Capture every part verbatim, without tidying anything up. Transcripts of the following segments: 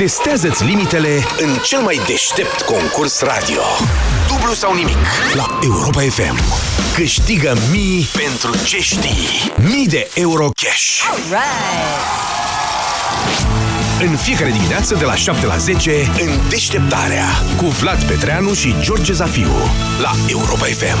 Testează-ți limitele în cel mai deștept concurs radio. Dublu sau nimic la Europa F M. Câștigă mii pentru ce știi. Mii de euro cash. În fiecare dimineață de la șapte la zece, în Deșteptarea, cu Vlad Petreanu și George Zafiu, la Europa F M.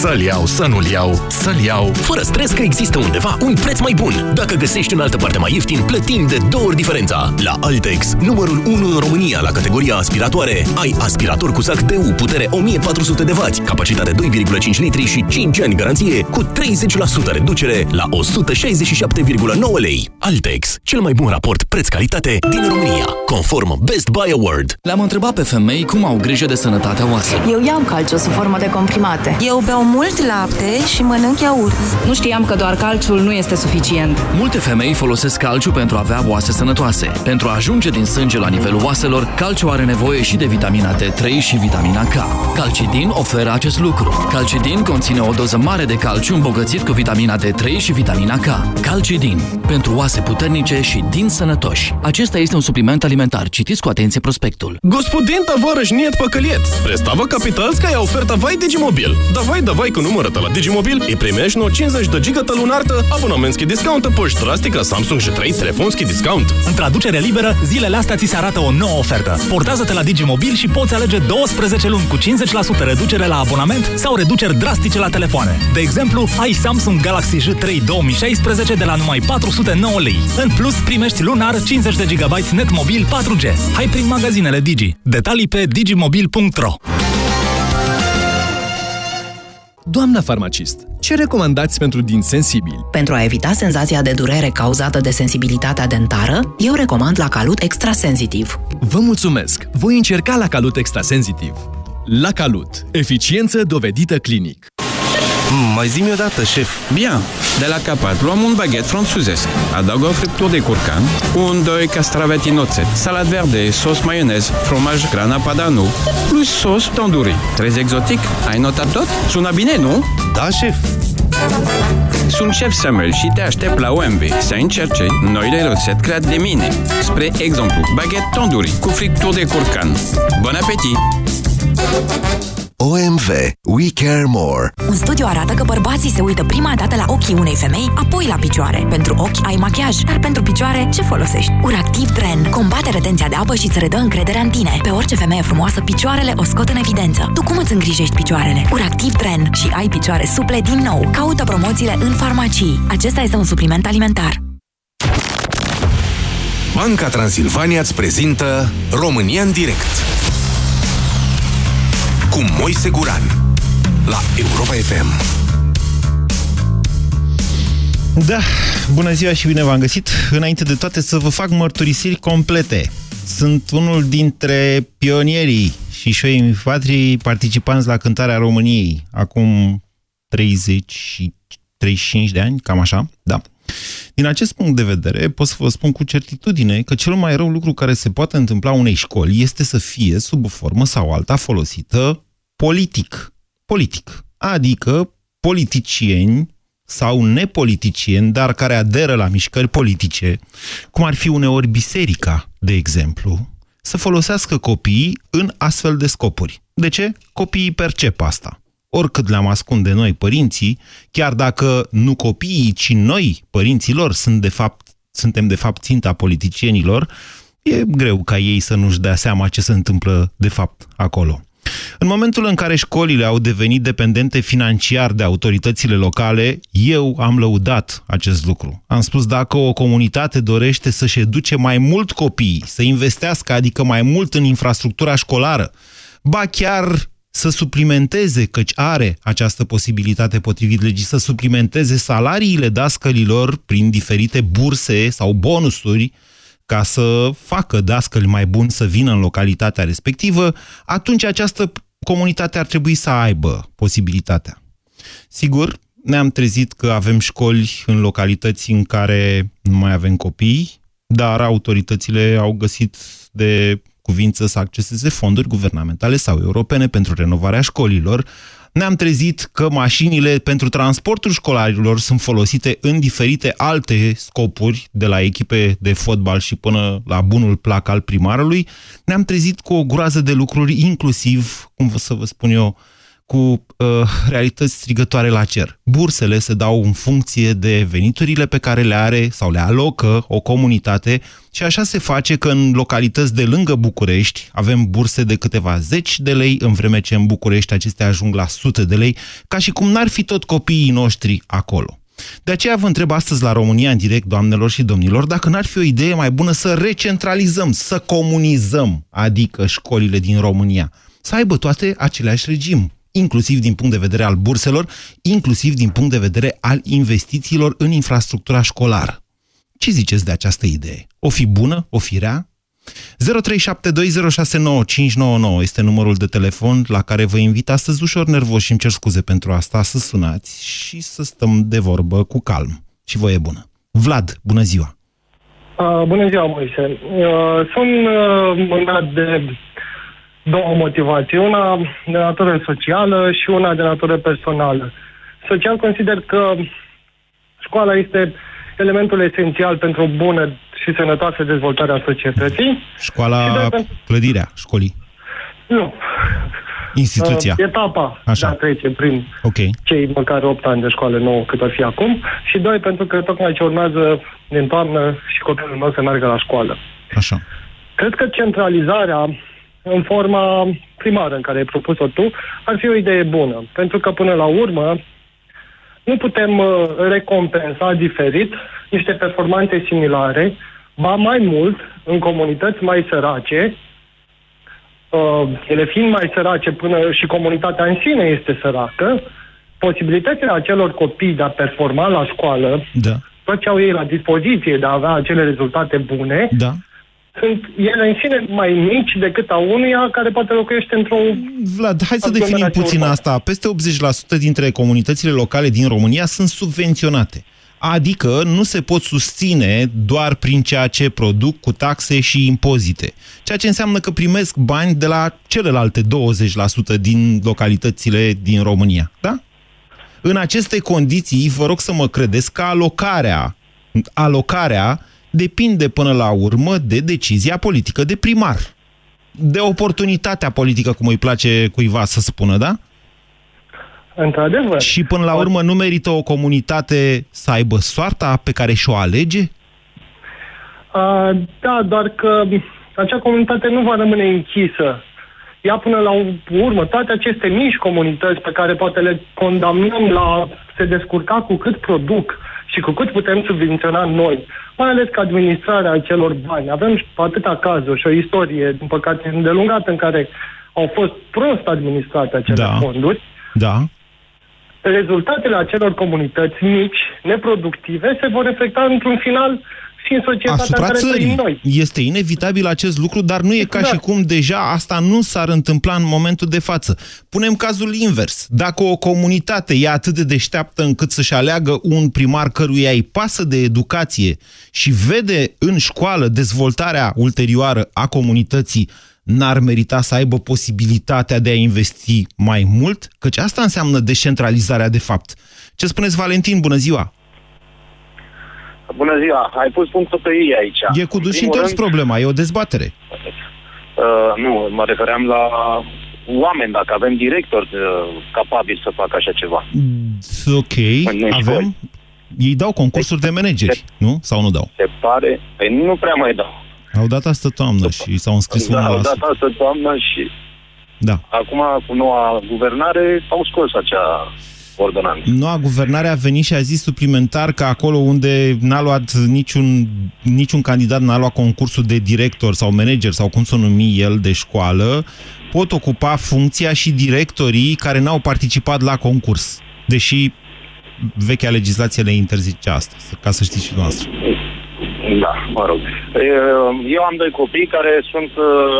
Să-l iau, să nu-l iau, să-l iau. Fără stres că există undeva un preț mai bun. Dacă găsești în altă parte mai ieftin, plătim de două ori diferența. La Altex, numărul unu în România la categoria aspiratoare, ai aspirator cu sac D U, putere o mie patru sute de wați, capacitate doi virgulă cinci litri și cinci ani garanție, cu treizeci la sută reducere la o sută șaizeci și șapte virgulă nouă lei. Altex, cel mai bun raport preț-calitate din România, conform Best Buy Award. Le-am întrebat pe femei cum au grijă de sănătatea oaselor. Eu iau calciu sub formă de comprimate. Eu beau mult lapte și mănânc iaurt. Nu știam că doar calciul nu este suficient. Multe femei folosesc calciu pentru a avea oase sănătoase. Pentru a ajunge din sânge la nivelul oaselor, calciul are nevoie și de vitamina D trei și vitamina K. Calcidin oferă acest lucru. Calcidin conține o doză mare de calciu îmbogățit cu vitamina D trei și vitamina K. Calcidin. Pentru oase puternice și din sănătoși. Acesta este un supliment alimentar. Citiți cu atenție prospectul. Gospodin tovarăș niet păcăliet. Prestava capitalskaya oferta vai Digi Mobil. Vai, da, vai, cu numărătă la Digi Mobil îi primești no cincizeci de gigată lunartă, abonamentschi discount, poști drastic la Samsung J trei, telefonski discount. În traducere liberă, zilele astea ți se arată o nouă ofertă. Portează-te la Digi Mobil și poți alege douăsprezece luni cu cincizeci la sută reducere la abonament sau reduceri drastice la telefoane. De exemplu, ai Samsung Galaxy J trei două mii șaisprezece de la numai patru sute nouă lei. În plus, primești lunar cincizeci de gigabytes net mobil patru G. Hai prin magazinele Digi. Detalii pe digimobil punct ro. Doamna farmacist, ce recomandați pentru dinți sensibili? Pentru a evita senzația de durere cauzată de sensibilitatea dentară, eu recomand Lacalut Extra Sensitive. Vă mulțumesc! Voi încerca Lacalut Extra Sensitive. Lacalut. Eficiență dovedită clinic. Mm, mai zi-mi odată, șef. Bine. De la capăt luăm un baghet franțuzesc. Adaug o friptură de curcan, un, doi castraveți în oțet, salat verde, sos maionez, fromaj grana padano, plus sos tandoori. Trez exotic, ai notat tot? Sună bine, nu? Da, șef. Sunt șef Samuel și te aștept la O M V să încerce noile rețete create de mine. Spre exemplu, baghet tandoori cu friptură de curcan. Bon appétit! O M V. We care more. Un studiu arată că bărbații se uită prima dată la ochii unei femei, apoi la picioare. Pentru ochi ai machiaj, dar pentru picioare ce folosești? Ora Activ Trend combate retenția de apă și îți redă încrederea în tine. Pe orice femeie frumoasă, picioarele o scot în evidență. Tu cum îți îngrijești picioarele? Ora Activ Trend și ai picioare suple din nou. Caută promoțiile în farmacii. Acesta este un supliment alimentar. Banca Transilvania îți prezintă România în direct cu Moise Guran la Europa F M. Da, bună ziua și bine v-am găsit. Înainte de toate să vă fac mărturisiri complete. Sunt unul dintre pionierii și șoii patrii participanți la cântarea României acum treizeci și treizeci și cinci de ani, cam așa, da. Din acest punct de vedere, pot să vă spun cu certitudine că cel mai rău lucru care se poate întâmpla unei școli este să fie, sub o formă sau alta, folosită politic. Politic. Adică politicieni sau nepoliticieni, dar care aderă la mișcări politice, cum ar fi uneori biserica, de exemplu, să folosească copiii în astfel de scopuri. De ce? Copiii percep asta. Oricât le-am ascunde noi, părinții, chiar dacă nu copiii, ci noi, părinților, sunt de fapt, suntem de fapt ținta politicienilor, e greu ca ei să nu-și dea seama ce se întâmplă de fapt acolo. În momentul în care școlile au devenit dependente financiar de autoritățile locale, eu am lăudat acest lucru. Am spus, dacă o comunitate dorește să-și educe mai mult copiii, să investească, adică mai mult în infrastructura școlară, ba chiar să suplimenteze, căci are această posibilitate potrivit legii, să suplimenteze salariile dascălilor prin diferite burse sau bonusuri ca să facă dascăli mai buni să vină în localitatea respectivă, atunci această comunitate ar trebui să aibă posibilitatea. Sigur, ne-am trezit că avem școli în localități în care nu mai avem copii, dar autoritățile au găsit de cuvință să acceseze fonduri guvernamentale sau europene pentru renovarea școlilor. Ne-am trezit că mașinile pentru transportul școlarilor sunt folosite în diferite alte scopuri, de la echipe de fotbal și până la bunul plac al primarului. Ne-am trezit cu o groază de lucruri, inclusiv, cum să vă spun eu, cu uh, realități strigătoare la cer. Bursele se dau în funcție de veniturile pe care le are sau le alocă o comunitate și așa se face că în localități de lângă București avem burse de câteva zeci de lei, în vreme ce în București acestea ajung la sute de lei, ca și cum n-ar fi tot copiii noștri acolo. De aceea vă întreb astăzi la România în direct, doamnelor și domnilor, dacă n-ar fi o idee mai bună să recentralizăm, să comunizăm, adică școlile din România, să aibă toate același regim, inclusiv din punct de vedere al burselor, inclusiv din punct de vedere al investițiilor în infrastructura școlară. Ce ziceți de această idee? O fi bună? O fi rea? zero trei șapte doi zero șase nouă cinci nouă nouă este numărul de telefon la care vă invit astăzi, ușor nervos și îmi cer scuze pentru asta, să sunați și să stăm de vorbă cu calm. Și voie bună. Vlad, bună ziua! Uh, bună ziua, Moise! Uh, sunt uh, mânat de... două motivații, una de natură socială și una de natură personală. Social consider că școala este elementul esențial pentru o bună și sănătoasă dezvoltare a societății. Școala, de... clădirea școlii. Nu. Instituția. Uh, etapa de a trece prin okay. cei măcar opt ani de școală nouă cât ar fi acum. Și doi, pentru că tocmai ce urmează din toamnă și copilul meu să meargă la școală. Așa. Cred că centralizarea în forma primară în care ai propus-o tu, ar fi o idee bună. Pentru că, până la urmă, nu putem uh, recompensa diferit niște performanțe similare, ba mai mult, în comunități mai sărace, uh, ele fiind mai sărace până și comunitatea în sine este săracă, posibilitățile acelor copii de a performa la școală, da. Tot ce au ei la dispoziție de a avea acele rezultate bune, da. Sunt ele în sine mai mici decât a unuia care poate locuiește într-o... Vlad, hai să definim puțin asta. Peste optzeci la sută dintre comunitățile locale din România sunt subvenționate. Adică nu se pot susține doar prin ceea ce produc cu taxe și impozite. Ceea ce înseamnă că primesc bani de la celelalte douăzeci la sută din localitățile din România. Da? În aceste condiții, vă rog să mă credeți că alocarea, alocarea depinde până la urmă de decizia politică de primar. De oportunitatea politică, cum îi place cuiva să spună, da? Într-adevăr. Și până la urmă nu merită o comunitate să aibă soarta pe care și-o alege? A, da, doar că acea comunitate nu va rămâne închisă. Ea până la urmă, toate aceste mici comunități pe care poate le condamnăm la se descurca cu cât produc și cu cât putem subvenționa noi, mai ales că administrarea acelor bani. Avem atâta cazuri și o istorie, din păcate, îndelungată în care au fost prost administrate acele da. fonduri. Da. Rezultatele acelor comunități mici, neproductive, se vor reflecta într-un final și în societatea asupra care trăim noi. Este inevitabil acest lucru, dar nu e ca da. și cum deja asta nu s-ar întâmpla în momentul de față. Punem cazul invers. Dacă o comunitate e atât de deșteaptă încât să-și aleagă un primar căruia îi pasă de educație și vede în școală dezvoltarea ulterioară a comunității, n-ar merita să aibă posibilitatea de a investi mai mult? Căci asta înseamnă descentralizarea de fapt. Ce spuneți, Valentin? Bună ziua! Bună ziua, ai pus punctul pe ei aici. E cu duș întors problema, e o dezbatere. Uh, nu, mă refeream la oameni, dacă avem directori uh, capabili să facă așa ceva. Ok, avem. Ei dau concursuri de manageri, nu? Sau nu dau? Se pare, păi nu prea mai dau. Au dat asta toamnă și s-au înscris unul la sută. Au dat asta toamnă și acum cu noua guvernare au scos acea... Ordonanță. Noua guvernare a venit și a zis suplimentar că acolo unde n-a luat niciun, niciun candidat, n-a luat concursul de director sau manager sau cum s-o numi el de școală, pot ocupa funcția și directorii care n-au participat la concurs. Deși vechea legislație le interzicea asta, ca să știți și noastră. Da, mă rog. Eu am doi copii care sunt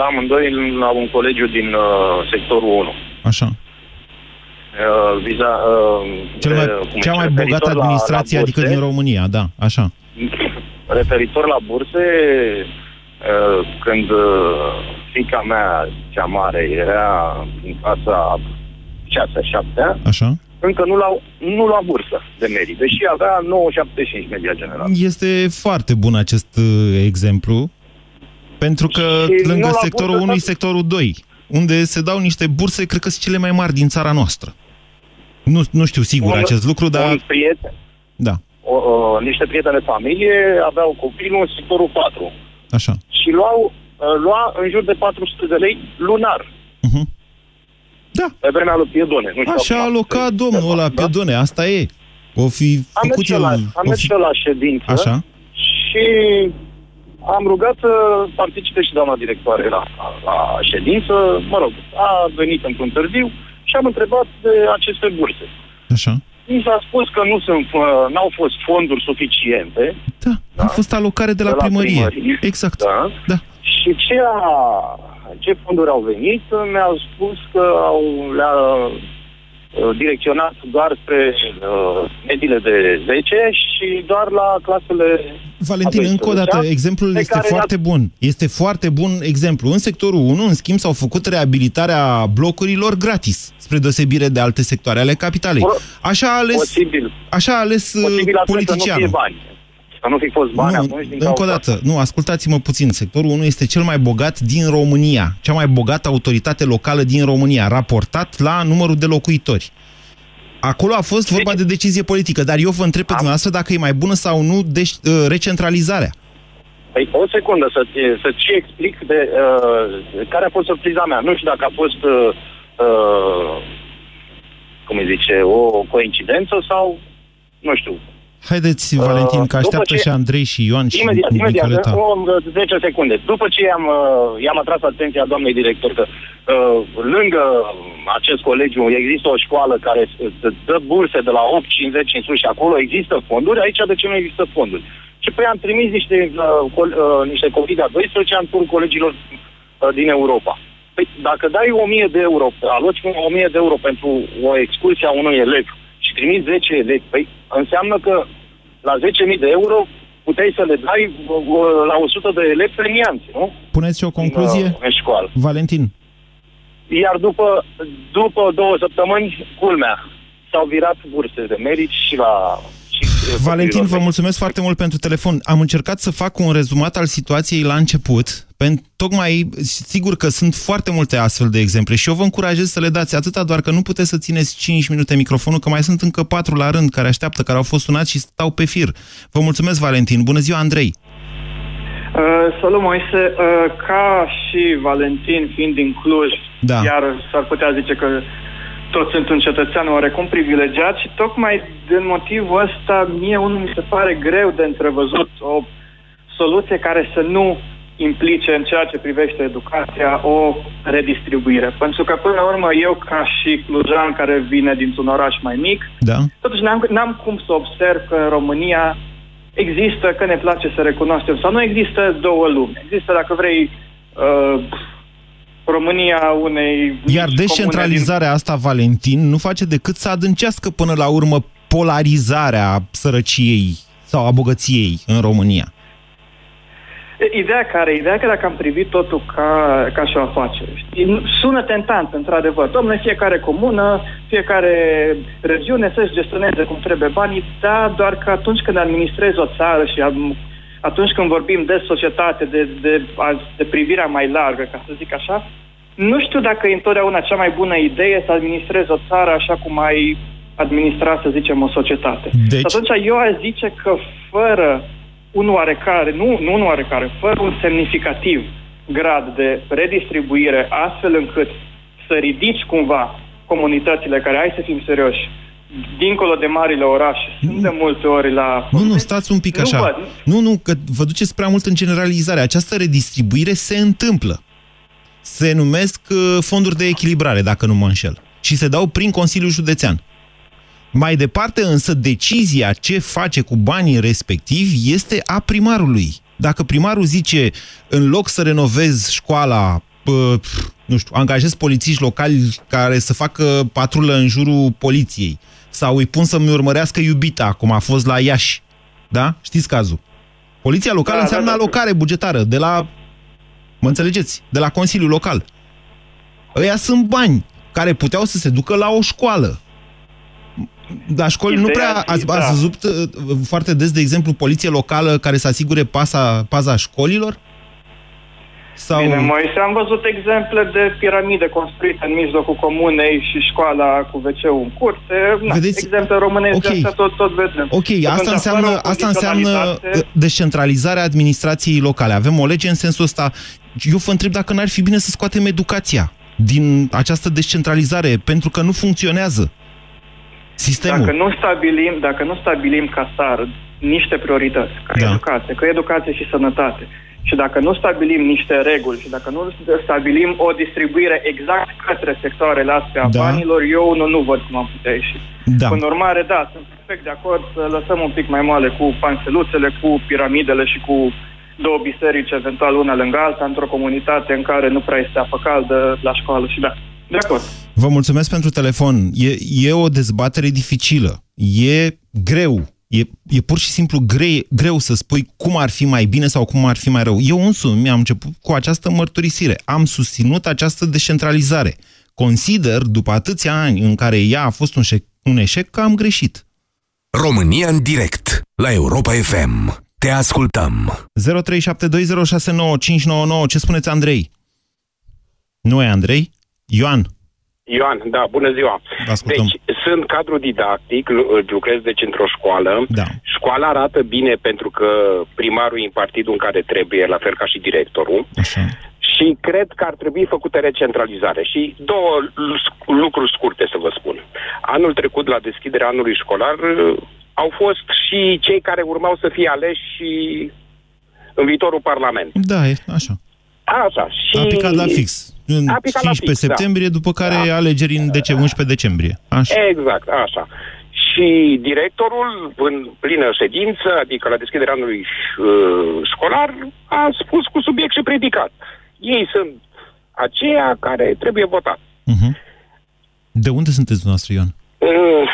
amândoi la un colegiu din sectorul unu. Așa. Uh, viza, uh, Cel mai, de, cea mai bogată administrație, la, la adică din România, da, așa. Referitor la burse, uh, când uh, fiica mea cea mare era în clasa șasea, șaptea, așa, încă nu lua, nu lua bursă de merit, deși avea nouă virgulă șaptezeci și cinci media generală. Este foarte bun acest uh, exemplu, pentru că și lângă sectorul bursă, unu e sectorul doi, unde se dau niște burse, cred că sunt cele mai mari din țara noastră. Nu, nu știu sigur un, acest lucru, dar... Un prieten, da. o, o, niște prieteni de familie aveau copilul în sectorul patru. Așa. Și luau, lua în jur de patru sute de lei lunar. Uh-huh. Da. Pe vremea lui Piedone. Nu așa a alocat domnul ăla, Piedone, da? Asta e. O fi am făcut el... Am mers fi... la ședință. Așa. Și... am rugat să participe și doamna directoare la, la, la ședință, mă rog, a venit într-un târziu și am întrebat de aceste burse. Așa. Mi s-a spus că nu sunt, n-au fost fonduri suficiente. Da, da? A fost alocare de la, de la primărie. primărie. Exact. Da. Da. Și ce, a, ce fonduri au venit, mi-a spus că au, le-a direcționat doar spre uh, mediile de zece și doar la clasele... Valentin, încă o dată, exemplul este foarte bun. Este foarte bun exemplu. În sectorul unu, în schimb, s-au făcut reabilitarea blocurilor gratis, spre deosebire de alte sectoare ale capitalei. Așa a ales, posibil. Așa a ales posibil politicianul. Să nu fi fost bani nu, atunci din încă o dată, nu, ascultați-mă puțin. Sectorul unu este cel mai bogat din România, cea mai bogată autoritate locală din România, raportat la numărul de locuitori. Acolo a fost vorba de decizie politică, dar eu vă întreb pe dumneavoastră dacă e mai bună sau nu deci, uh, recentralizarea. Păi, o secundă, să-ți, să-ți explic de, uh, care a fost surpriza mea. Nu știu dacă a fost, uh, uh, cum îi zice, o coincidență sau, nu știu. Haideți, Valentin, că așteaptă ce... și Andrei și Ioan și imediat, Nicoleta. Imediat, zece secunde. După ce i-am, i-am atras atenția doamnei director că uh, lângă acest colegiu există o școală care dă burse de la opt cincizeci în sus și acolo există fonduri, aici de ce nu există fonduri? Și păi am trimis niște, uh, col, uh, niște copii de-a doisprezece ani turul colegilor uh, din Europa. Păi, dacă dai o mie de euro, aloci o mie de euro pentru o excursie a unui elev și trimis zece elevi, păi înseamnă că la zece mii de euro puteai să le dai la o sută de elevi premianți, nu? Puneți o concluzie, în, în școală. Valentin. Iar după, după două săptămâni, culmea, s-au virat burse de merit și la... Și Valentin, vă mulțumesc foarte mult pentru telefon. Am încercat să fac un rezumat al situației la început, pentru tocmai, sigur că sunt foarte multe astfel de exemple și eu vă încurajez să le dați atâta, doar că nu puteți să țineți cinci minute microfonul, că mai sunt încă patru la rând care așteaptă, care au fost sunați și stau pe fir. Vă mulțumesc, Valentin. Bună ziua, Andrei! Uh, salut, Moise! Uh, ca și Valentin, fiind din Cluj, da, iar s-ar putea zice că toți sunt un cetățean oarecum privilegiat și tocmai din motivul ăsta mie unul mi se pare greu de întrevăzut o soluție care să nu implice în ceea ce privește educația o redistribuire. Pentru că până la urmă eu ca și clujan care vine dintr-un oraș mai mic, da, totuși n-am, n-am cum să observ că în România există, că ne place să recunoaștem sau nu, există două lumi. Există, dacă vrei... Uh, România unei... Iar descentralizarea din... asta, Valentin, nu face decât să adâncească până la urmă polarizarea sărăciei sau a bogăției în România. Ideea care, ideea că dacă am privit totul ca, ca și o afacere, știi? Sună tentant, într-adevăr. Dom'le, fiecare comună, fiecare regiune să-și gestioneze cum trebuie banii, dar doar că atunci când administrezi o țară și... Am, atunci când vorbim de societate, de, de, de privirea mai largă, ca să zic așa, nu știu dacă e întotdeauna cea mai bună idee să administrezi o țară așa cum ai administra, să zicem, o societate. Deci... Atunci eu aș zice că fără un oarecare, nu, nu un oarecare, fără un semnificativ grad de redistribuire, astfel încât să ridici cumva comunitățile care, hai să fim serioși, dincolo de marile orașe, sunt de multe ori la... Nu, nu, stați un pic așa. Nu, nu, nu, că vă duceți prea mult în generalizare. Această redistribuire se întâmplă. Se numesc fonduri de echilibrare, dacă nu mă înșel. Și se dau prin Consiliul Județean. Mai departe, însă, decizia ce face cu banii respectivi este a primarului. Dacă primarul zice, în loc să renovez școala... Pă, nu știu, angajez polițiști locali care să facă patrulă în jurul poliției sau îi pun să-mi urmărească iubita, cum a fost la Iași. Da? Știți cazul. Poliția locală da, înseamnă da, da. alocare bugetară de la, mă înțelegeți, de la Consiliul Local. Ăia sunt bani care puteau să se ducă la o școală. La școli nu prea ați da. văzut foarte des, de exemplu, poliție locală care să asigure paza, paza școlilor? Sau... Bine, Moise, am văzut exemple de piramide construite în mijlocul comunei și școala cu ve ce-ul în curte. Na, exemple românești, okay. de asta tot, tot vedem. Ok, Când asta înseamnă, asta înseamnă descentralizarea administrației locale. Avem o lege în sensul ăsta. Eu vă întreb dacă n-ar fi bine să scoatem educația din această descentralizare, pentru că nu funcționează sistemul. Dacă nu stabilim, dacă nu stabilim ca S A R niște priorități, ca da. educație, ca educație și sănătate, și dacă nu stabilim niște reguli și dacă nu stabilim o distribuire exact către sectoarele astea a da. banilor, eu nu, nu văd cum am putea ieși. Da. În urmare, da, sunt perfect de acord să lăsăm un pic mai moale cu panseluțele, cu piramidele și cu două biserici, eventual una lângă alta, într-o comunitate în care nu prea este apă caldă la școală și da. De acord. Vă mulțumesc pentru telefon. E, e o dezbatere dificilă. E greu. E, e pur și simplu greu, greu să spui cum ar fi mai bine sau cum ar fi mai rău. Eu însumi mi-am început cu această mărturisire. Am susținut această descentralizare. Consider, după atâția ani în care ea a fost un eșec, un eșec, că am greșit. România în direct, la Europa F M. Te ascultăm. zero trei șapte doi zero șase nouă cinci nouă nouă. Ce spuneți, Andrei? Nu e Andrei? Ioan. Ioan, da, bună ziua. Deci, sunt cadru didactic, lucrez deci într-o școală. Da. Școala arată bine pentru că primarul e în partidul în care trebuie, la fel ca și directorul. Așa. Și cred că ar trebui făcută recentralizare. Și două lucruri scurte să vă spun. Anul trecut, la deschiderea anului școlar, au fost și cei care urmau să fie aleși în viitorul parlament. Da, e așa. Așa. Și... a picat la fix. În a picat cincisprezece la fix, septembrie, da. După care da. alegeri în decem- unsprezece decembrie. Așa. Exact, așa. Și directorul, în plină ședință, adică la deschiderea anului uh, școlar, a spus cu subiect și predicat. Ei sunt aceia care trebuie votat. Uh-huh. De unde sunteți dumneavoastră, Ioan? Uh,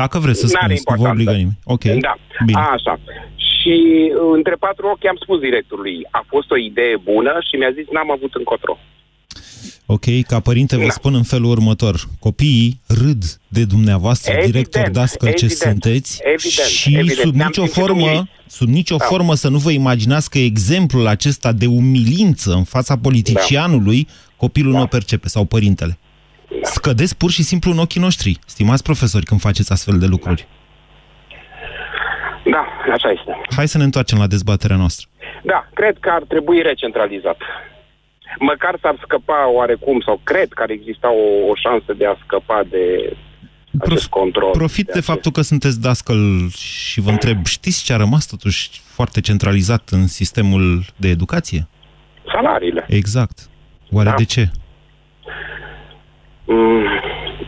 Dacă vreți să spuneți, nu vă obligă nimeni. Ok, da. Bine. Așa. Și între patru ochi am spus directorului, a fost o idee bună și mi-a zis, n-am avut încotro. Ok, ca părinte vă da. spun în felul următor. Copiii râd de dumneavoastră, evident, director dascăl ce sunteți, evident, și evident. sub nicio formă, sub nicio da. formă să nu vă imaginați că exemplul acesta de umilință în fața politicianului, da. copilul da. nu o percepe, sau părintele. Da. Scădeți pur și simplu în ochii noștri, stimați profesori, când faceți astfel de lucruri. Da. Da, așa este. Hai să ne întoarcem la dezbaterea noastră. Da, cred că ar trebui recentralizat. Măcar s-ar scăpa oarecum, sau cred că ar exista o, o șansă de a scăpa de Prof, acest control. Profit de, de faptul că sunteți dascăl și vă întreb, știți ce a rămas totuși foarte centralizat în sistemul de educație? Salariile. Exact. Oare da. de ce? Mm.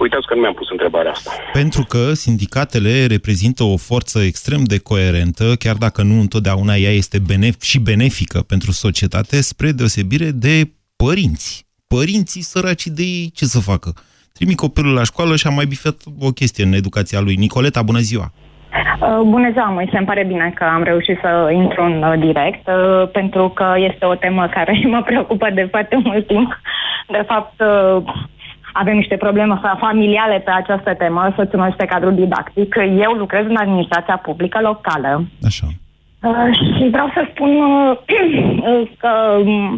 Uitați că nu mi-am pus întrebarea asta. Pentru că sindicatele reprezintă o forță extrem de coerentă, chiar dacă nu întotdeauna ea este benef- și benefică pentru societate, spre deosebire de părinți. Părinții săraci de ei, ce să facă? Trimit copilul la școală și am mai bifat o chestie în educația lui. Nicoleta, bună ziua! Bună ziua, Moise, îmi pare bine că am reușit să intru în direct, pentru că este o temă care mă preocupă de foarte mult timp. De fapt... avem niște probleme familiale pe această temă, soțul meu este cadru didactic. Eu lucrez în administrația publică locală. Așa. Uh, și vreau să spun uh, că,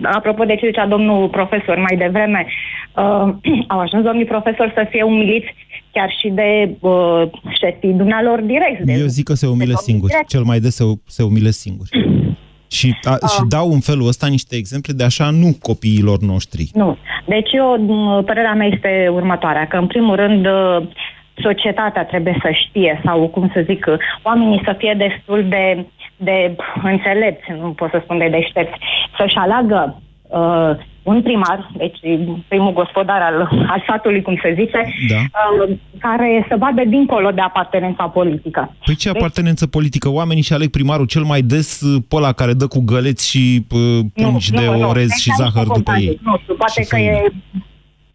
apropo de ce zicea domnul profesor mai devreme, uh, au ajuns domnii profesori să fie umiliți chiar și de uh, șefii dumnealor direct. De Eu zic că se umilesc singuri. Cel mai des se, se umilesc singuri. Și, a, și dau în felul ăsta niște exemple de așa nu copiilor noștri. Nu. Deci eu, părerea mea este următoarea, că în primul rând societatea trebuie să știe, sau cum să zic, oamenii să fie destul de, de înțelepți, nu pot să spun de deștepți, să-și aleagă uh, un primar, deci primul gospodar al, al satului, cum se zice, da. uh, care se vadă dincolo de apartenența politică. Păi ce deci... apartenență politică? Oamenii și aleg primarul cel mai des pe ăla care dă cu găleți și uh, pungi nu, de nu, orez nu. și deci zahăr după ei. Nu știu, poate că e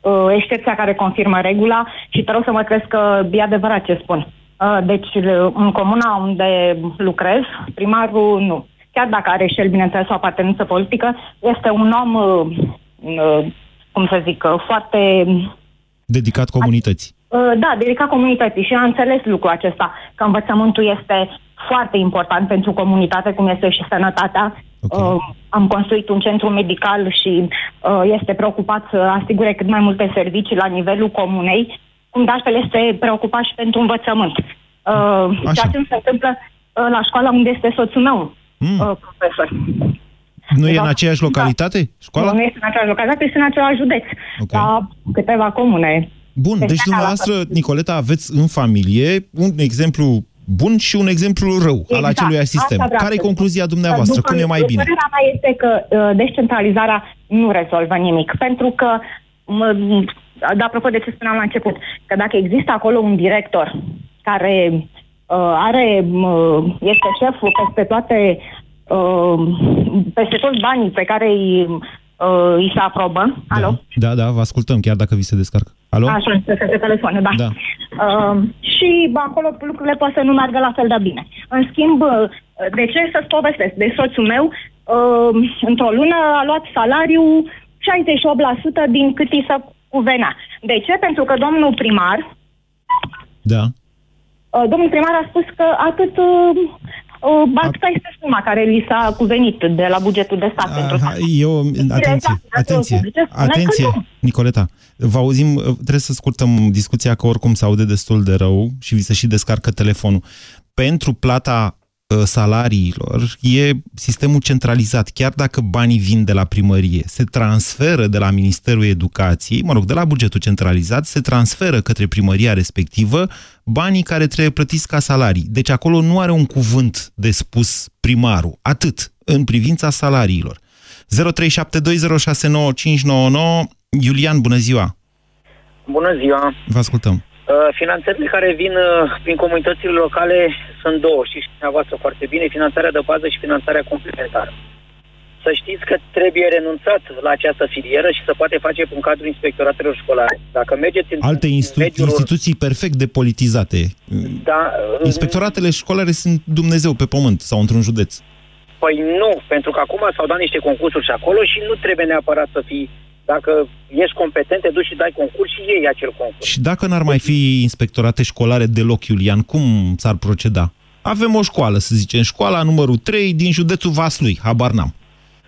uh, excepția care confirmă regula și te rog să mă crezi că e adevărat ce spun. Uh, deci în comuna unde lucrez, primarul nu. Chiar dacă are și el, bineînțeles, o apartenență politică, este un om, cum să zic, foarte... Dedicat comunității. Da, dedicat comunității și a înțeles lucrul acesta, că învățământul este foarte important pentru comunitate, cum este și sănătatea. Okay. Am construit un centru medical și este preocupat să asigure cât mai multe servicii la nivelul comunei, cum de altfel este preocupat și pentru învățământ. Ceea ce se întâmplă la școala unde este soțul meu. Mm. Profesor. Nu e în aceeași localitate? Da. Școala? Nu este în aceeași localitate, este în același județ. Okay. La câteva comune. Bun, deci dumneavoastră, Nicoleta, aveți în familie un exemplu bun și un exemplu rău exact. al acelui sistem. Care-i concluzia dumneavoastră? După Cum e mai bine? Părerea mea este că descentralizarea nu rezolvă nimic. Pentru că, de apropo de ce spuneam la început, că dacă există acolo un director care... Are, este șeful peste toate, peste toți banii pe care îi, îi se aprobă. Alo? Da, da, vă ascultăm, chiar dacă vi se descarcă. Alo? Așa, se telefoane, da. da. Uh, și acolo lucrurile poate să nu meargă la fel de bine. În schimb, de ce să-ți povestesc? De soțul meu, uh, într-o lună a luat salariul șaizeci și opt la sută din cât i se cuvenea. De ce? Pentru că domnul primar... Da. Domnul primar a spus că atât asta este suma care li s-a cuvenit de la bugetul de stat. Aha, eu, atenție, atenție, atenție, Nicoleta, vă auzim, trebuie să scurtăm discuția că oricum se aude destul de rău și vi se și descarcă telefonul. Pentru plata salariilor e sistemul centralizat, chiar dacă banii vin de la primărie, se transferă de la Ministerul Educației, mă rog, de la bugetul centralizat, se transferă către primăria respectivă banii care trebuie plătiți ca salarii. Deci acolo nu are un cuvânt de spus primarul, atât, în privința salariilor. zero trei șapte doi zero șase nouă cinci nouă nouă. Iulian, bună ziua! Bună ziua! Vă ascultăm! Finanțările care vin prin comunitățile locale sunt două, știți și dumneavoastră foarte bine, finanțarea de bază și finanțarea complementară. Să știți că trebuie renunțat la această filieră și se poate face în cadrul inspectoratelor școlare. Dacă mergeți în alte institu- mediul... instituții perfect depolitizate. Da, inspectoratele școlare sunt Dumnezeu pe pământ sau într-un județ. Păi nu, pentru că acum s-au dat niște concursuri și acolo și nu trebuie neapărat să fii. Dacă ești competent, te duci și dai concurs și iei acel concurs. Și dacă n-ar mai fi inspectorate școlare deloc, Iulian, cum s-ar proceda? Avem o școală, să zicem, școala numărul trei din județul Vaslui, habar n-am.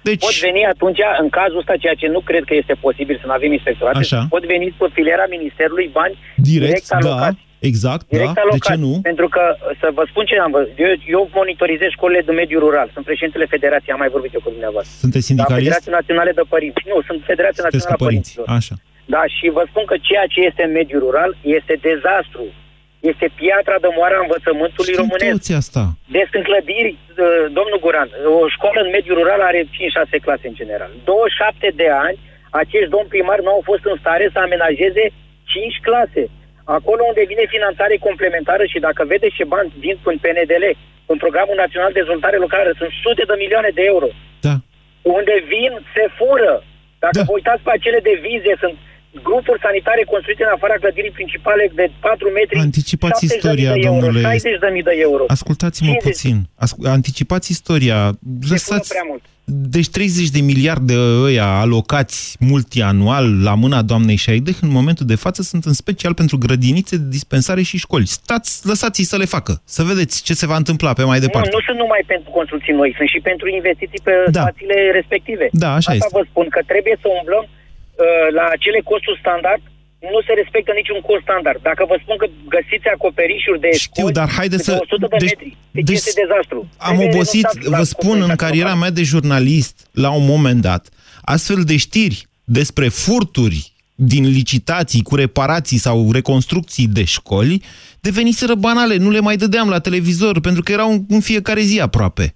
Deci... Pot veni atunci, în cazul ăsta, ceea ce nu cred că este posibil să nu avem inspectorate, Așa. pot veni pe filiera Ministerului bani direct, direct alocați. Da, exact, direct da, alocați. De ce nu? Pentru că, să vă spun ce am văzut, eu, eu monitorizez școlile de mediul rural, sunt președintele Federației, am mai vorbit eu cu dumneavoastră. Sunteți sindicalist? Da, Federația Națională de Părinți. Nu, sunt Federația Sunteți Națională de Părinților. Așa. Da, și vă spun că ceea ce este în mediul rural este dezastru. Este piatra de moară a învățământului Știm românesc. Asta. Deci în clădiri, domnul Guran, o școală în mediul rural are cinci șase clase în general. douăzeci și șapte de ani, acești domni primari nu au fost în stare să amenajeze cinci clase. Acolo unde vine finanțare complementară și dacă vedeți ce bani vin în P N D L, în Programul Național de Dezvoltare Locală, sunt sute de milioane de euro. Da. Unde vin, se fură. Dacă da. vă uitați pe acele devize, sunt... grupuri sanitare construite în afara clădirii principale de patru metri. Anticipați istoria, domnule. șaizeci de mii de euro. Ascultați-mă puțin. Ascult... Anticipați istoria. Lăsați... Prea mult. Deci treizeci de miliarde ăia alocați multianual la mâna doamnei Șaideh în momentul de față sunt în special pentru grădinițe, dispensare și școli. Stați, lăsați-i să le facă, să vedeți ce se va întâmpla pe mai departe. Nu, nu sunt numai pentru construcții noi, sunt și pentru investiții pe da. stațiile respective. Da, așa Asta este. vă spun, că trebuie să umblăm la acele costuri standard. Nu se respectă niciun cost standard. Dacă vă spun că găsiți acoperișuri de Știu, școli, dar haide să... o sută de deci, metri, deci, deci este dezastru. Am Trebuie obosit, vă spun, în cariera mea de jurnalist, la un moment dat, astfel de știri despre furturi din licitații cu reparații sau reconstrucții de școli deveniseră banale. Nu le mai dădeam la televizor, pentru că erau în fiecare zi aproape.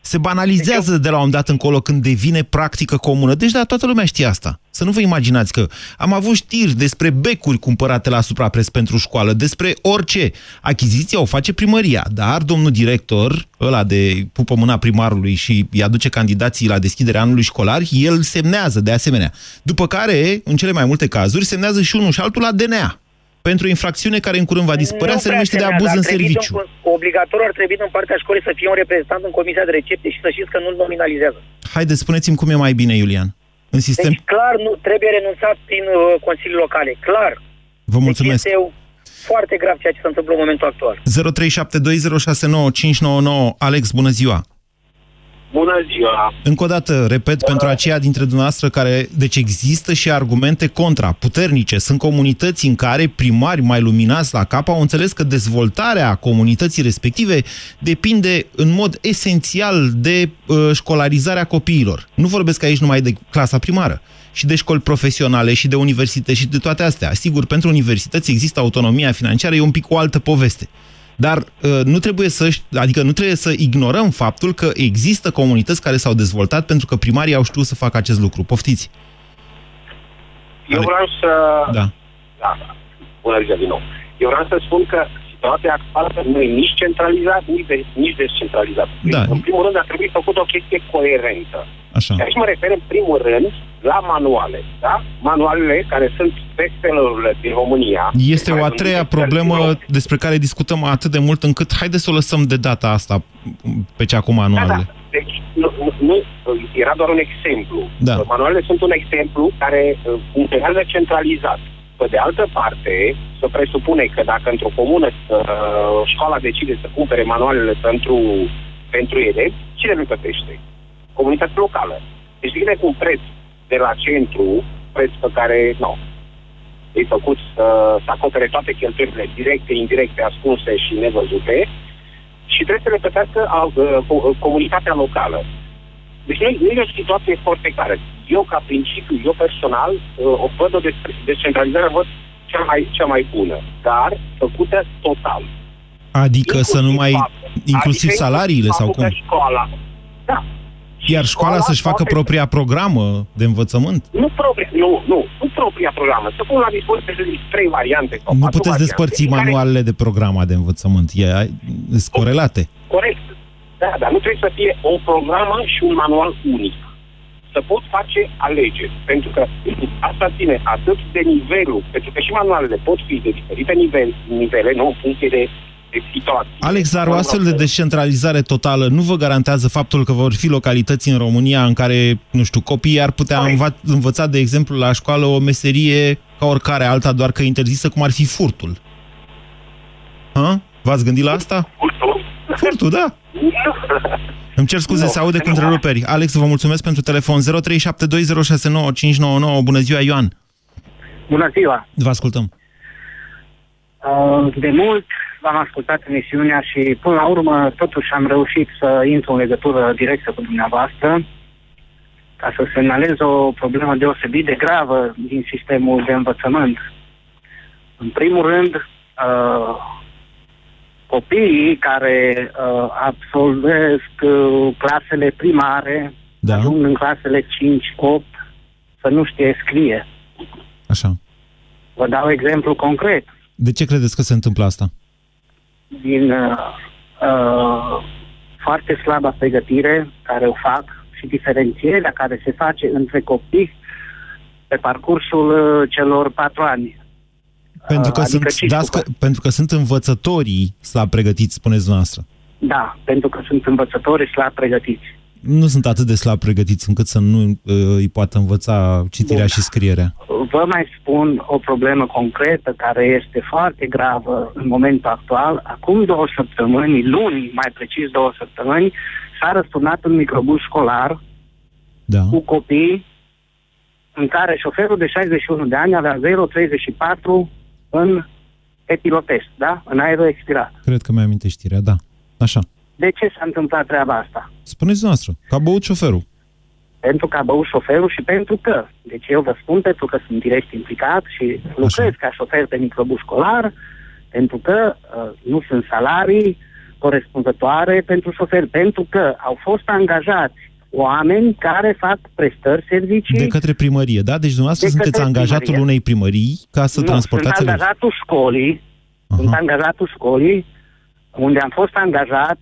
Se banalizează de la un moment dat încolo când devine practică comună. Deci, da, toată lumea știe asta. Să nu vă imaginați că am avut știri despre becuri cumpărate la suprapreț pentru școală, despre orice. Achiziția o face primăria, dar domnul director, ăla de pupă mâna primarului și îi aduce candidații la deschiderea anului școlar, el semnează de asemenea. După care, în cele mai multe cazuri, semnează și unul și altul la D N A. Pentru o infracțiune care în curând va dispărea, se numește de abuz în serviciu. Obligatoriu ar trebui în partea școlii să fie un reprezentant în comisia de recepție și să știți că nu-l nominalizează. Haideți, spuneți-mi cum e mai bine, Iulian, în sistem. Deci clar nu, trebuie renunțat prin uh, consilii locale, clar. Vă mulțumesc. Deci este foarte grav ceea ce se întâmplă în momentul actual. zero trei șapte doi zero șase nouă cinci nouă nouă. Alex, bună ziua! Bună ziua! Încă o dată, repet, Bună. pentru aceia dintre dumneavoastră care... Deci există și argumente contra, puternice. Sunt comunități în care primari mai luminați la cap au înțeles că dezvoltarea comunității respective depinde în mod esențial de uh, școlarizarea copiilor. Nu vorbesc aici numai de clasa primară, și de școli profesionale, și de universități, și de toate astea. Sigur, pentru universități există autonomia financiară, e un pic o altă poveste. Dar nu trebuie să, adică nu trebuie să ignorăm faptul că există comunități care s-au dezvoltat pentru că primarii au știut să facă acest lucru. Poftiți! Eu vreau să... Da. Da, da. Bună ziua din nou. Eu vreau să spun că situația actuală nu e nici centralizată, nici descentralizată. Da. În primul rând ar trebui făcut o chestie coerentă. Așa. Și aici mă refer în primul rând la manuale, da? Manualele care sunt bestsellerurile din România. Este o a treia problemă despre care discutăm atât de mult încât haideți să o lăsăm de data asta pe cea cu manualele. Da, da. Deci, nu, nu, era doar un exemplu. Da. Manualele sunt un exemplu care funcționează centralizat. Pe de altă parte, se presupune că dacă într-o comună școala decide să cumpere manualele pentru, pentru ele, cine le plătește? Comunitatea locală. Deci vine cu un preț de la centru, preț pe care, nu, e făcut să, să acopere toate cheltuielile directe, indirecte, ascunse și nevăzute și trebuie să le plătească comunitatea locală. Deci nu, nu e o situație foarte clară. Eu, ca principiu, eu personal, o văd o descentralizare, o văd cea mai, cea mai bună, dar făcută total. Adică inclusiv să nu mai... inclusiv adică salariile sau cum? Școala. Da. Iar școala să-și facă propria programă de învățământ? Nu, propria, nu, nu, nu propria programă. Să pun la dispoziție trei variante. Nu puteți despărți manualele de programa de învățământ. Sunt corelate. Corect. Da, dar nu trebuie să fie o programă și un manual unic. Să pot face alegeri. Pentru că asta ține atât de nivelul, pentru că și manualele pot fi de diferite nivele, nivele nu în funcție de... Alex, dar o astfel de descentralizare totală nu vă garantează faptul că vor fi localități în România în care, nu știu, copiii ar putea învăța, învăța, de exemplu, la școală o meserie ca oricare alta, doar că interzisă, cum ar fi furtul? Ha? V-ați gândit la asta? Furtul? Furtul, da. Îmi cer scuze, no, se aude cu întreruperi. Alex, vă mulțumesc pentru telefon. zero trei șapte doi zero șase nouă cinci nouă nouă. Bună ziua, Ioan! Bună ziua! Vă ascultăm! Uh, de mult... am ascultat emisiunea și, până la urmă, totuși am reușit să intru în legătură directă cu dumneavoastră ca să semnalez o problemă deosebit de gravă din sistemul de învățământ. În primul rând, uh, copiii care uh, absolvesc uh, clasele primare, da, ajung în clasele cinci opt, să nu știe scrie. Așa. Vă dau exemplu concret. De ce credeți că se întâmplă asta? Din uh, uh, foarte slaba pregătire care o fac și diferențierea care se face între copii pe parcursul uh, celor patru ani. Pentru că, uh, adică sunt, dască, pentru că sunt învățătorii slab pregătiți, spuneți dumneavoastră. Da, pentru că sunt învățătorii slab pregătiți. Nu sunt atât de slab pregătiți încât să nu uh, îi poată învăța citirea Bun. și scrierea. Vă mai spun o problemă concretă care este foarte gravă în momentul actual. Acum două săptămâni, luni, mai precis două săptămâni, s-a răsturnat un microbus școlar, da, cu copii în care șoferul de șaizeci și unu de ani avea zero virgulă treizeci și patru în epilotest, da? În aerul expirat. Cred că mi-aminte știrea, da. Așa. De ce s-a întâmplat treaba asta? Spuneți noastră, că a băut șoferul. Pentru că a băut șoferul și pentru că. Deci eu vă spun pentru că sunt direct implicat și lucrez Așa. ca șofer pe microbus școlar, pentru că uh, nu sunt salarii, corespunzătoare pentru șoferi, pentru că au fost angajați oameni care fac prestări servicii... De către primărie, da? Deci dumneavoastră sunteți angajatul primărie. unei primării ca să nu, transportați... sunt angajatul ele... școlii, Aha. sunt angajatul școlii, unde am fost angajat,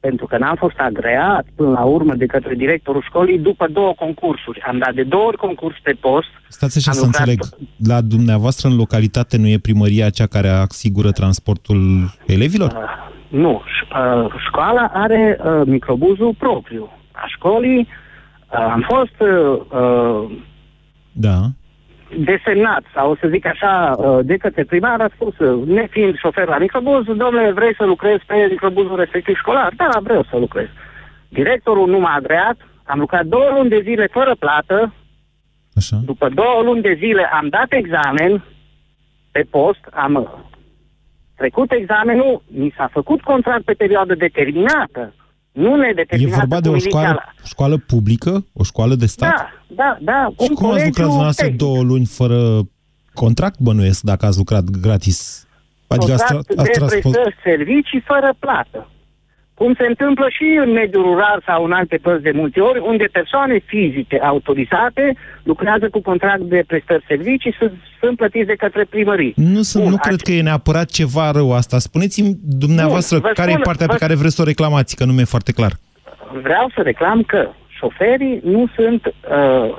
pentru că n-am fost agreat până la urmă de către directorul școlii după două concursuri. Am dat de două ori concurs pe post. Stați așa să înțeleg, la dumneavoastră în localitate nu e primăria cea care asigură transportul elevilor? Uh, nu, uh, școala are uh, microbuzul propriu a școlii. Uh, am fost uh, da. desemnat, sau să zic așa, uh, de către primar, a spus, ne fiind șofer la microbuz, domnule, vrei să lucrezi pe microbuzul respectiv școlar? Da, vreau să lucrez. Directorul nu m-a agreat, am lucrat două luni de zile fără plată. Așa. După două luni de zile am dat examen pe post, am trecut examenul, mi s-a făcut contract pe perioadă determinată, nu nedeterminată. E vorba de o școală, școală publică? O școală de stat? Da, da, da. Și cum ați lucrat dumneavoastră două luni fără contract, bănuiesc, dacă ați lucrat gratis? Adică ați prestări servicii fără plată. Cum se întâmplă și în mediul rural sau în alte părți de multe ori, unde persoane fizice autorizate lucrează cu contract de prestări servicii și sunt plătiți de către primării. Nu, sunt, Bun, nu azi... cred că e neapărat ceva rău asta. Spuneți-mi dumneavoastră Bun, care spun, e partea vă... pe care vreți să o reclamați, că nu mi-e foarte clar. Vreau să reclam că șoferii nu sunt uh,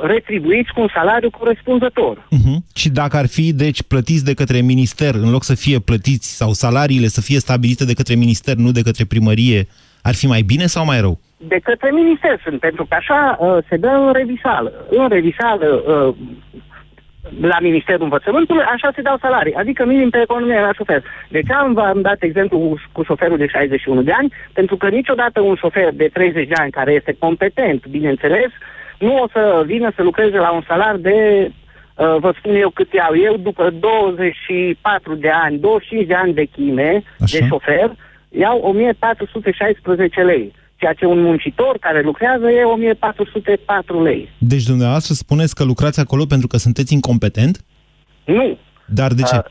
retribuiți cu un salariu corespunzător. Uh-huh. Și dacă ar fi, deci, plătiți de către minister, în loc să fie plătiți sau salariile să fie stabilite de către minister, nu de către primărie, ar fi mai bine sau mai rău? De către minister sunt, pentru că așa uh, se dă în revisală. În revisală, uh, la Ministerul Învățământului, așa se dau salarii, adică minim pe economie la șofer. Deci am, v-am dat exemplu cu șoferul de șaizeci și unu de ani, pentru că niciodată un șofer de treizeci de ani care este competent, bineînțeles, nu o să vină să lucreze la un salar de, vă spun eu cât iau eu, după douăzeci și patru de ani, douăzeci și cinci de ani de chime așa. de șofer, iau o mie patru sute șaisprezece lei. Ceea ce un muncitor care lucrează e o mie patru sute patru lei. Deci dumneavoastră spuneți că lucrați acolo pentru că sunteți incompetent? Nu. Dar de ce? Uh,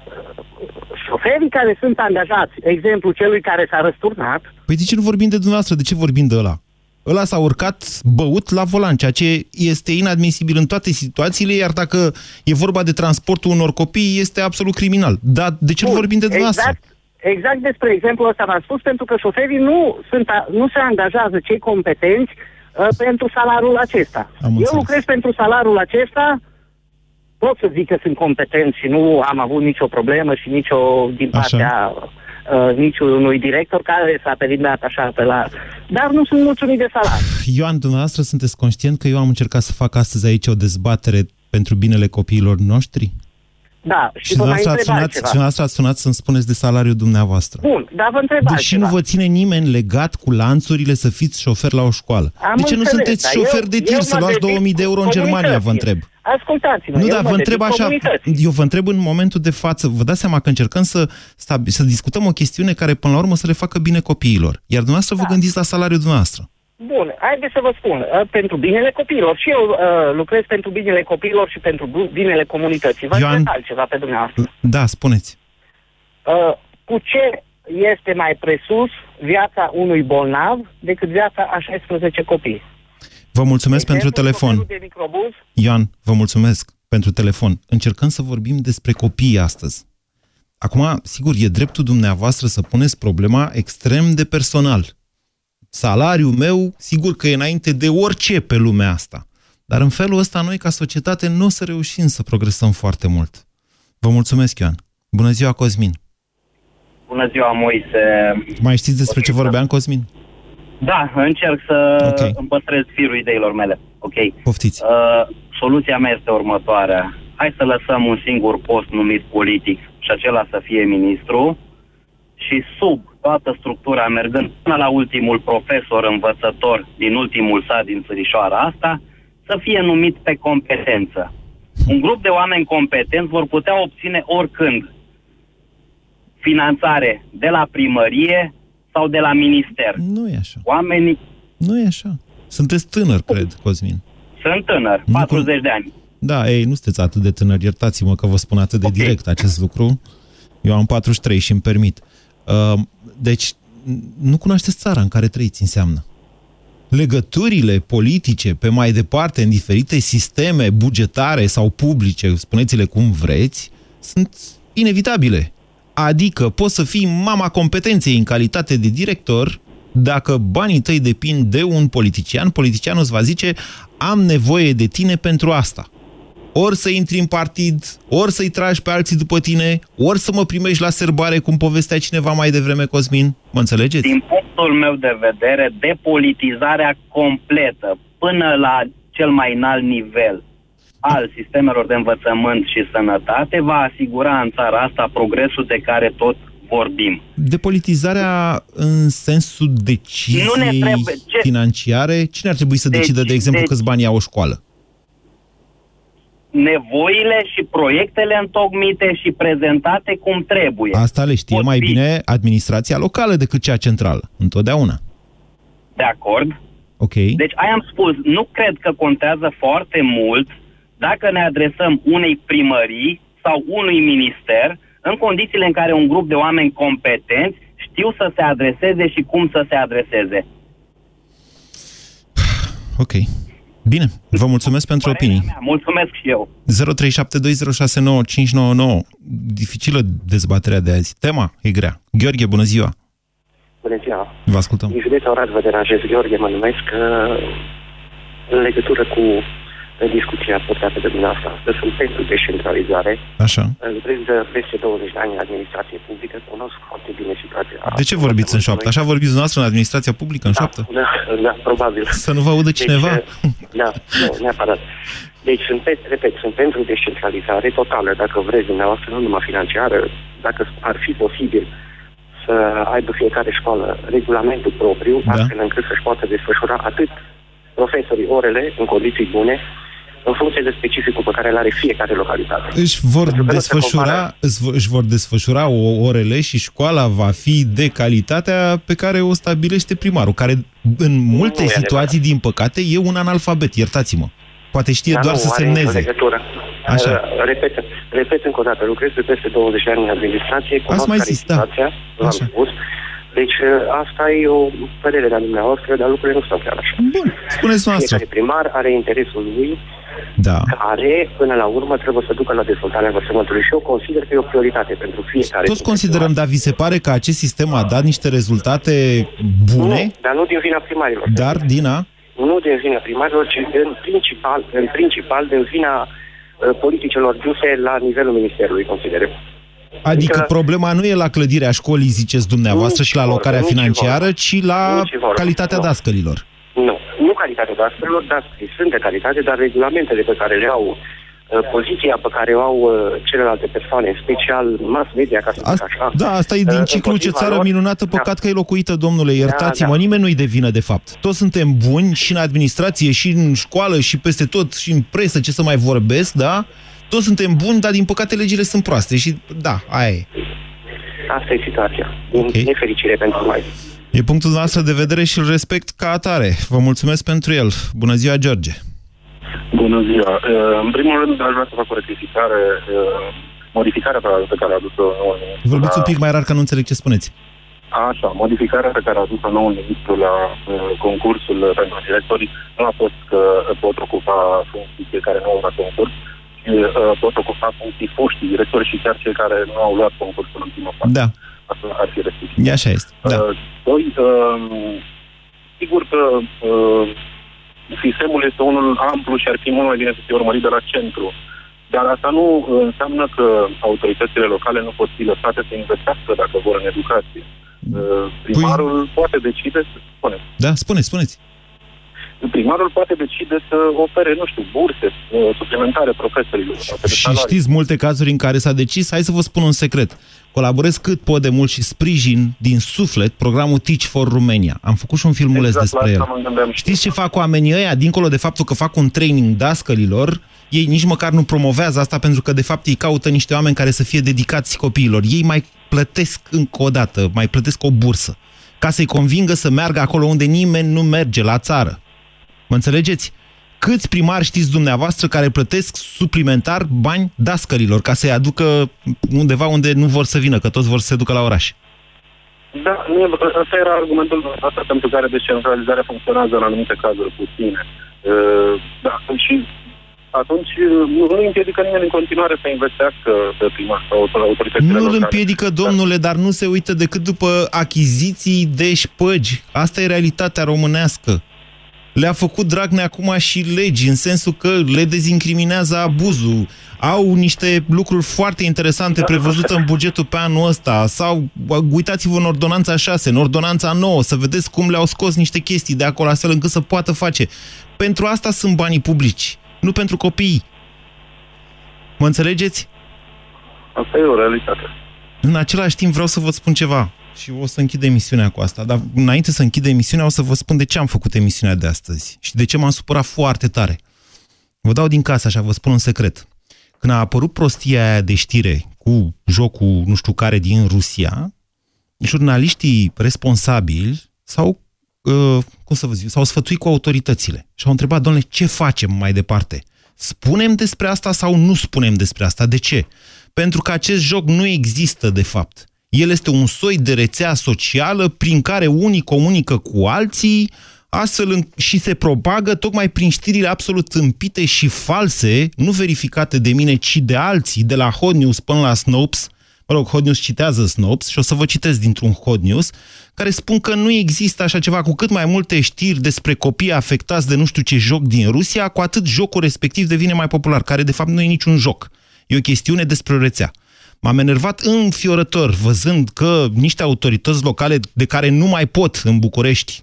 șoferii care sunt angajați, exemplu celui care s-a răsturnat... Păi de ce nu vorbim de dumneavoastră? De ce vorbim de ăla? Ăla s-a urcat băut la volan, ceea ce este inadmisibil în toate situațiile, iar dacă e vorba de transportul unor copii, este absolut criminal. Dar de ce Bun, nu vorbim de dumneavoastră? Exact. Exact despre exemplul ăsta v-am spus, pentru că șoferii nu, sunt, nu se angajează cei competenți uh, pentru salariul acesta. Eu lucrez pentru salariul acesta, pot să zic că sunt competent și nu am avut nicio problemă și nicio din partea uh, niciunui director care s-a perindat așa pe la... Dar nu sunt mulțumit de salariu. Ioan, dumneavoastră sunteți conștient că eu am încercat să fac astăzi aici o dezbatere pentru binele copiilor noștri? Da, și, și vă mai întrebați ceva. Și dumneavoastră ați sunat să-mi spuneți de salariul dumneavoastră. Bun, dar vă întrebați Deși ceva. nu vă ține nimeni legat cu lanțurile să fiți șofer la o școală. Am de ce înțeles, nu sunteți șofer eu, de tir să luați două mii de euro în Germania, vă întreb? Ascultați-mă, nu, eu, da, vă întreb așa, eu vă întreb în momentul de față, vă dați seama că încercăm să, stabi, să discutăm o chestiune care până la urmă să le facă bine copiilor. Iar dumneavoastră da. vă gândiți la salariul dumneavoastră. Bun, haideți să vă spun, pentru binele copiilor, și eu uh, lucrez pentru binele copiilor și pentru binele comunității. Vă Ioan... întreb ceva pe dumneavoastră. Da, spuneți. Uh, cu ce este mai presus viața unui bolnav decât viața a șaisprezece copii? Vă mulțumesc pentru telefon. Ioan, vă mulțumesc pentru telefon. Încercăm să vorbim despre copii astăzi. Acum, sigur, e dreptul dumneavoastră să puneți problema extrem de personal. Salariul meu, sigur că e înainte de orice pe lumea asta. Dar în felul ăsta noi, ca societate, nu o să reușim să progresăm foarte mult. Vă mulțumesc, Ioan. Bună ziua, Cosmin. Bună ziua, Moise. Mai știți despre ce vorbeam, Cosmin? Da, încerc să okay. împăstrez firul ideilor mele. Okay. Poftiți. Uh, soluția mea este următoarea. Hai să lăsăm un singur post numit politic și acela să fie ministru și sub toată structura, mergând până la ultimul profesor învățător din ultimul sat din țărișoara asta, să fie numit pe competență. Un grup de oameni competenți vor putea obține oricând finanțare de la primărie sau de la minister. Nu e așa. Oamenii... Nu e așa. Sunteți tânăr, cred, Cosmin. Sunt tânăr, patruzeci de ani. Da, ei, nu sunteți atât de tânăr, iertați-mă că vă spun atât de okay. direct acest lucru. Eu am patruzeci și trei și îmi permit. Uh, Deci, nu cunoașteți țara în care trăiți, înseamnă. Legăturile politice, pe mai departe, în diferite sisteme bugetare sau publice, spuneți-le cum vreți, sunt inevitabile. Adică poți să fii mama competenței în calitate de director, dacă banii tăi depind de un politician, politicianul îți va zice, am nevoie de tine pentru asta. Ori să intri în partid, ori să-i tragi pe alții după tine, ori să mă primești la serbare, cum povestea cineva mai devreme, Cosmin. Mă înțelegeți? Din punctul meu de vedere, depolitizarea completă, până la cel mai înalt nivel al sistemelor de învățământ și sănătate, va asigura în țara asta progresul de care tot vorbim. Depolitizarea în sensul deciziei ce... financiare? Cine ar trebui să deci, decidă, de exemplu, deci... câți bani ia o școală? Nevoile și proiectele întocmite și prezentate cum trebuie. Asta le știe mai bine administrația locală decât cea centrală, întotdeauna. De acord. Ok. Deci aia am spus, nu cred că contează foarte mult dacă ne adresăm unei primării sau unui minister, în condițiile în care un grup de oameni competenți știu să se adreseze și cum să se adreseze. Ok. Bine, vă mulțumesc pentru opinii. Mea, mulțumesc și eu. zero trei șapte doi zero șase nouă cinci nouă nouă. Dificilă dezbaterea de azi. Tema e grea. Gheorghe, bună ziua! Bună ziua! Vă ascultăm. Din județa Oradea vă deranjez. Gheorghe, mă numesc, în legătură cu discuția portată de dumneavoastră. Sunt pentru descentralizare. Așa. Vrem de peste douăzeci de ani în administrație publică. Cunosc foarte bine situația. De ce vorbiți în șoaptă? Așa vorbiți dumneavoastră în administrația publică, în da, șoaptă? Da, da, probabil. Să nu vă audă cineva? Deci, da, nu, neapărat. Deci, sunt, repet, sunt pentru descentralizare totală, dacă vreți dumneavoastră, nu numai financiară, dacă ar fi posibil să aibă fiecare școală regulamentul propriu, da, astfel încât să-și poată desfășura atât profesorii orele, în condiții bune, în funcție de specificul pe care îl are fiecare localitate. Își vor, desfășura, își vor desfășura orele și școala va fi de calitatea pe care o stabilește primarul, care în multe nu situații, din păcate, e un analfabet, iertați-mă. Poate știe da, doar nu, să semneze. Așa. Repet, repet încă o dată, lucrez de peste douăzeci de ani în administrație, cunosc care e situația, l-am spus. Deci asta e o părere de-a dumneavoastră, dar lucrurile nu stau chiar așa. Bun, spuneți noastră. Fiecare primar are interesul lui, da, care, până la urmă, trebuie să ducă la dezvoltarea învățământului. Și eu consider că e o prioritate pentru fiecare. Toți considerăm, dar vi se pare că acest sistem a dat niște rezultate bune? Nu, dar nu din vina primarilor. Dar din a? Nu din vina primarilor, ci în principal, în principal din vina politicilor duse la nivelul ministerului, considerăm. Adică, adică problema nu e la clădirea școlii, ziceți dumneavoastră, și la alocarea financiară, ci la calitatea dascărilor. Nu, nu calitatea dascărilor, dascării sunt de calitate, dar regulamentele pe care le au, poziția pe care o au celelalte persoane, în special mass media, ca să zic așa. Da, asta e din ciclu ce țară minunată, păcat că e locuită, domnule, iertați-mă, nimeni nu-i de vină de fapt. Toți suntem buni și în administrație, și în școală, și peste tot, și în presă, ce să mai vorbesc, da? Toți suntem buni, dar din păcate legile sunt proaste și da, aia e. Asta e situația. Okay. Nefericire pentru noi. E punctul nostru de vedere și îl respect ca atare. Vă mulțumesc pentru el. Bună ziua, George. Bună ziua. În primul rând, aș vrea să fac o rectificare, modificarea pe care a adus-o nouă. Vorbiți un pic mai rar, că nu înțeleg ce spuneți. Așa, modificarea pe care a adus-o nouă ministru la concursul pentru directorii nu a fost că pot ocupa funcții care nu au la concurs, pot ocupa funcții foștii directori și chiar cei care nu au luat concursul în primă parte. Da. Asta ar fi restricție. Așa este. Da. Doi, sigur că sistemul este unul amplu și ar fi mult mai bine să fie urmărit de la centru. Dar asta nu înseamnă că autoritățile locale nu pot fi lăsate să investească dacă vor în educație. Primarul Pui... poate decide să... Spuneți. Da, spuneți, spuneți. Primarul poate decide să ofere, nu știu, burse suplimentare profesorilor. Și știți multe cazuri în care s-a decis, hai să vă spun un secret. Colaborez cât pot de mult și sprijin din suflet programul Teach for Romania. Am făcut și un filmuleț exact despre el. Știți ce fac oamenii ăia? Dincolo de faptul că fac un training dascălilor, ei nici măcar nu promovează asta pentru că de fapt ei caută niște oameni care să fie dedicați copiilor. Ei mai plătesc încă o dată, mai plătesc o bursă ca să-i convingă să meargă acolo unde nimeni nu merge, la țară. Mă înțelegeți? Câți primari știți dumneavoastră care plătesc suplimentar bani dascărilor ca să-i aducă undeva unde nu vor să vină, că toți vor să se ducă la oraș? Da, nu, asta era argumentul asta pentru care descentralizarea funcționează în anumite cazuri puține. Uh, da, și atunci nu, nu împiedică nimeni în continuare să investească pe primar sau autoritățile locale. Nu îl împiedică, domnule, dar nu se uită decât după achiziții de șpăgi. Asta e realitatea românească. Le-a făcut Dragnea acum și legi, în sensul că le dezincriminează abuzul. Au niște lucruri foarte interesante prevăzute în bugetul pe anul ăsta. Sau uitați-vă în ordonanța șase, în ordonanța nouă, să vedeți cum le-au scos niște chestii de acolo, astfel încât să poată face. Pentru asta sunt banii publici, nu pentru copii. Mă înțelegeți? Asta e o realitate. În același timp vreau să vă spun ceva. Și o să închid emisiunea cu asta. Dar înainte să închid emisiunea, o să vă spun de ce am făcut emisiunea de astăzi și de ce m-am supărat foarte tare. Vă dau din casă, așa, vă spun un secret. Când a apărut prostia aia de știre cu jocul nu știu care din Rusia, jurnaliștii responsabili s-au, cum să vă zic, s-au sfătuit cu autoritățile și au întrebat, domnule, ce facem mai departe? Spunem despre asta sau nu spunem despre asta? De ce? Pentru că acest joc nu există, de fapt. El este un soi de rețea socială prin care unii comunică cu alții astfel și se propagă tocmai prin știrile absolut tâmpite și false, nu verificate de mine, ci de alții, de la Hot News până la Snopes. Mă rog, Hot News citează Snopes și o să vă citesc dintr-un Hot News, care spun că nu există așa ceva. Cu cât mai multe știri despre copii afectați de nu știu ce joc din Rusia, cu atât jocul respectiv devine mai popular, care de fapt nu e niciun joc. E o chestiune despre o rețea. M-am enervat înfiorător văzând că niște autorități locale de care nu mai pot în București,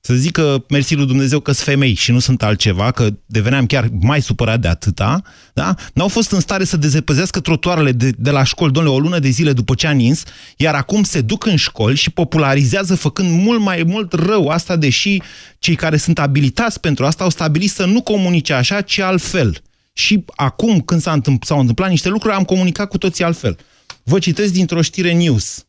să zic că mersi lui Dumnezeu că sunt femei și nu sunt altceva, că deveneam chiar mai supărat de atâta, da? N-au fost în stare să dezăpăzească trotuarele de, de la școli, domnule, o lună de zile după ce a nins, iar acum se duc în școli și popularizează făcând mult mai mult rău asta, deși cei care sunt abilitați pentru asta au stabilit să nu comunice așa, ci altfel. Și acum, când s-au întâmplat, întâmplat niște lucruri, am comunicat cu toții altfel. Vă citesc dintr-o știre News.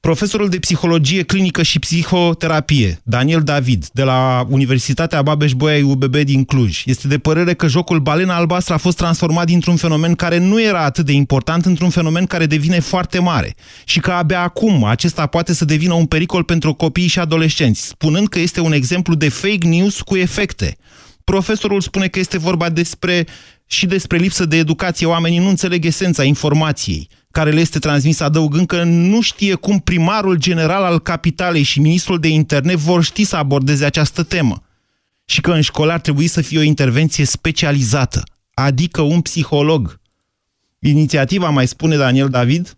Profesorul de psihologie clinică și psihoterapie, Daniel David, de la Universitatea Babeș-Bolyai U B B din Cluj, este de părere că jocul Balena Albastră a fost transformat dintr-un fenomen care nu era atât de important într-un fenomen care devine foarte mare și că abia acum acesta poate să devină un pericol pentru copiii și adolescenți, spunând că este un exemplu de fake news cu efecte. Profesorul spune că este vorba despre și despre lipsă de educație. Oamenii nu înțeleg esența informației care le este transmisă, adăugând că nu știe cum primarul general al capitalei și ministrul de interne vor ști să abordeze această temă și că în școală ar trebui să fie o intervenție specializată, adică un psiholog. Inițiativa, mai spune Daniel David,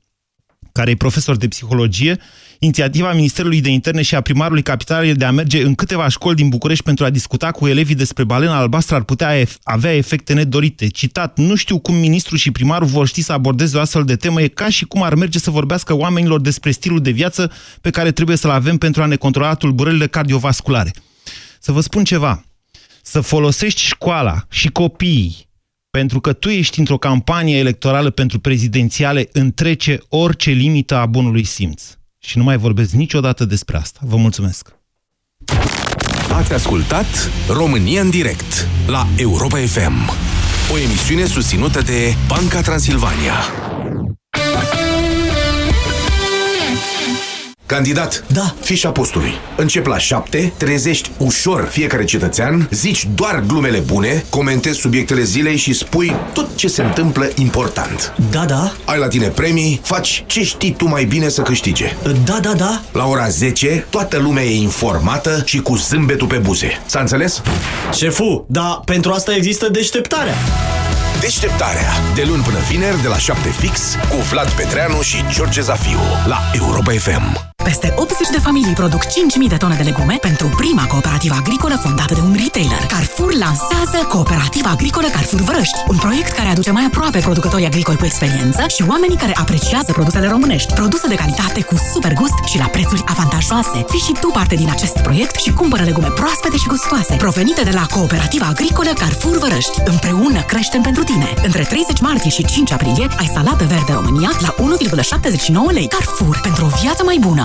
care e profesor de psihologie, inițiativa Ministerului de Interne și a primarului capitalei de a merge în câteva școli din București pentru a discuta cu elevii despre Balena Albastră ar putea avea efecte nedorite. Citat, nu știu cum ministrul și primarul vor ști să abordeze o astfel de temă, e ca și cum ar merge să vorbească oamenilor despre stilul de viață pe care trebuie să-l avem pentru a ne controla tulburările cardiovasculare. Să vă spun ceva, să folosești școala și copiii pentru că tu ești într-o campanie electorală pentru prezidențiale, întrece orice limită a bunului simț. Și nu mai vorbesc niciodată despre asta. Vă mulțumesc! Ați ascultat România în direct la Europa F M, o emisiune susținută de Banca Transilvania. Candidat, da. Fișa postului. Încep la șapte, trezești ușor fiecare cetățean, zici doar glumele bune, comentezi subiectele zilei și spui tot ce se întâmplă important. Da, da. Ai la tine premii, faci ce știi tu mai bine să câștige. Da, da, da. La ora zece, toată lumea e informată și cu zâmbetul pe buze. S-a înțeles? Șefu, dar pentru asta există deșteptarea. Deșteptarea. De luni până vineri, de la șapte fix, cu Vlad Petreanu și George Zafiu, la Europa F M. Peste optzeci de familii produc cinci mii de tone de legume pentru prima cooperativă agricolă fondată de un retailer. Carrefour lansează Cooperativa Agricolă Carrefour Vărăști, un proiect care aduce mai aproape producătorii agricoli cu experiență și oamenii care apreciază produsele românești, produse de calitate cu super gust și la prețuri avantajoase. Fii și tu parte din acest proiect și cumpără legume proaspete și gustoase, provenite de la Cooperativa Agricolă Carrefour Vărăști. Împreună creștem pentru tine. Între treizeci martie și cinci aprilie ai salată verde România la unu virgulă șaptezeci și nouă lei. Carrefour, pentru o viață mai bună.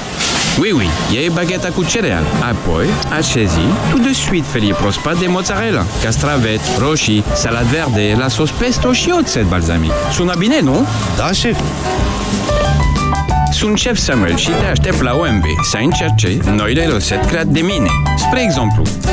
Oui, oui, iei bagheta cu cereal, apoi așezi tout de suite felii proaspăt de mozzarella, castraveți, roșii, salad verde, la sos pesto și oțet balsamic. Sună bine, nu? Da, șef. Sunt șef Samuel și te aștept la O M V să încerci noile rețete create de mine. Spre exemplu,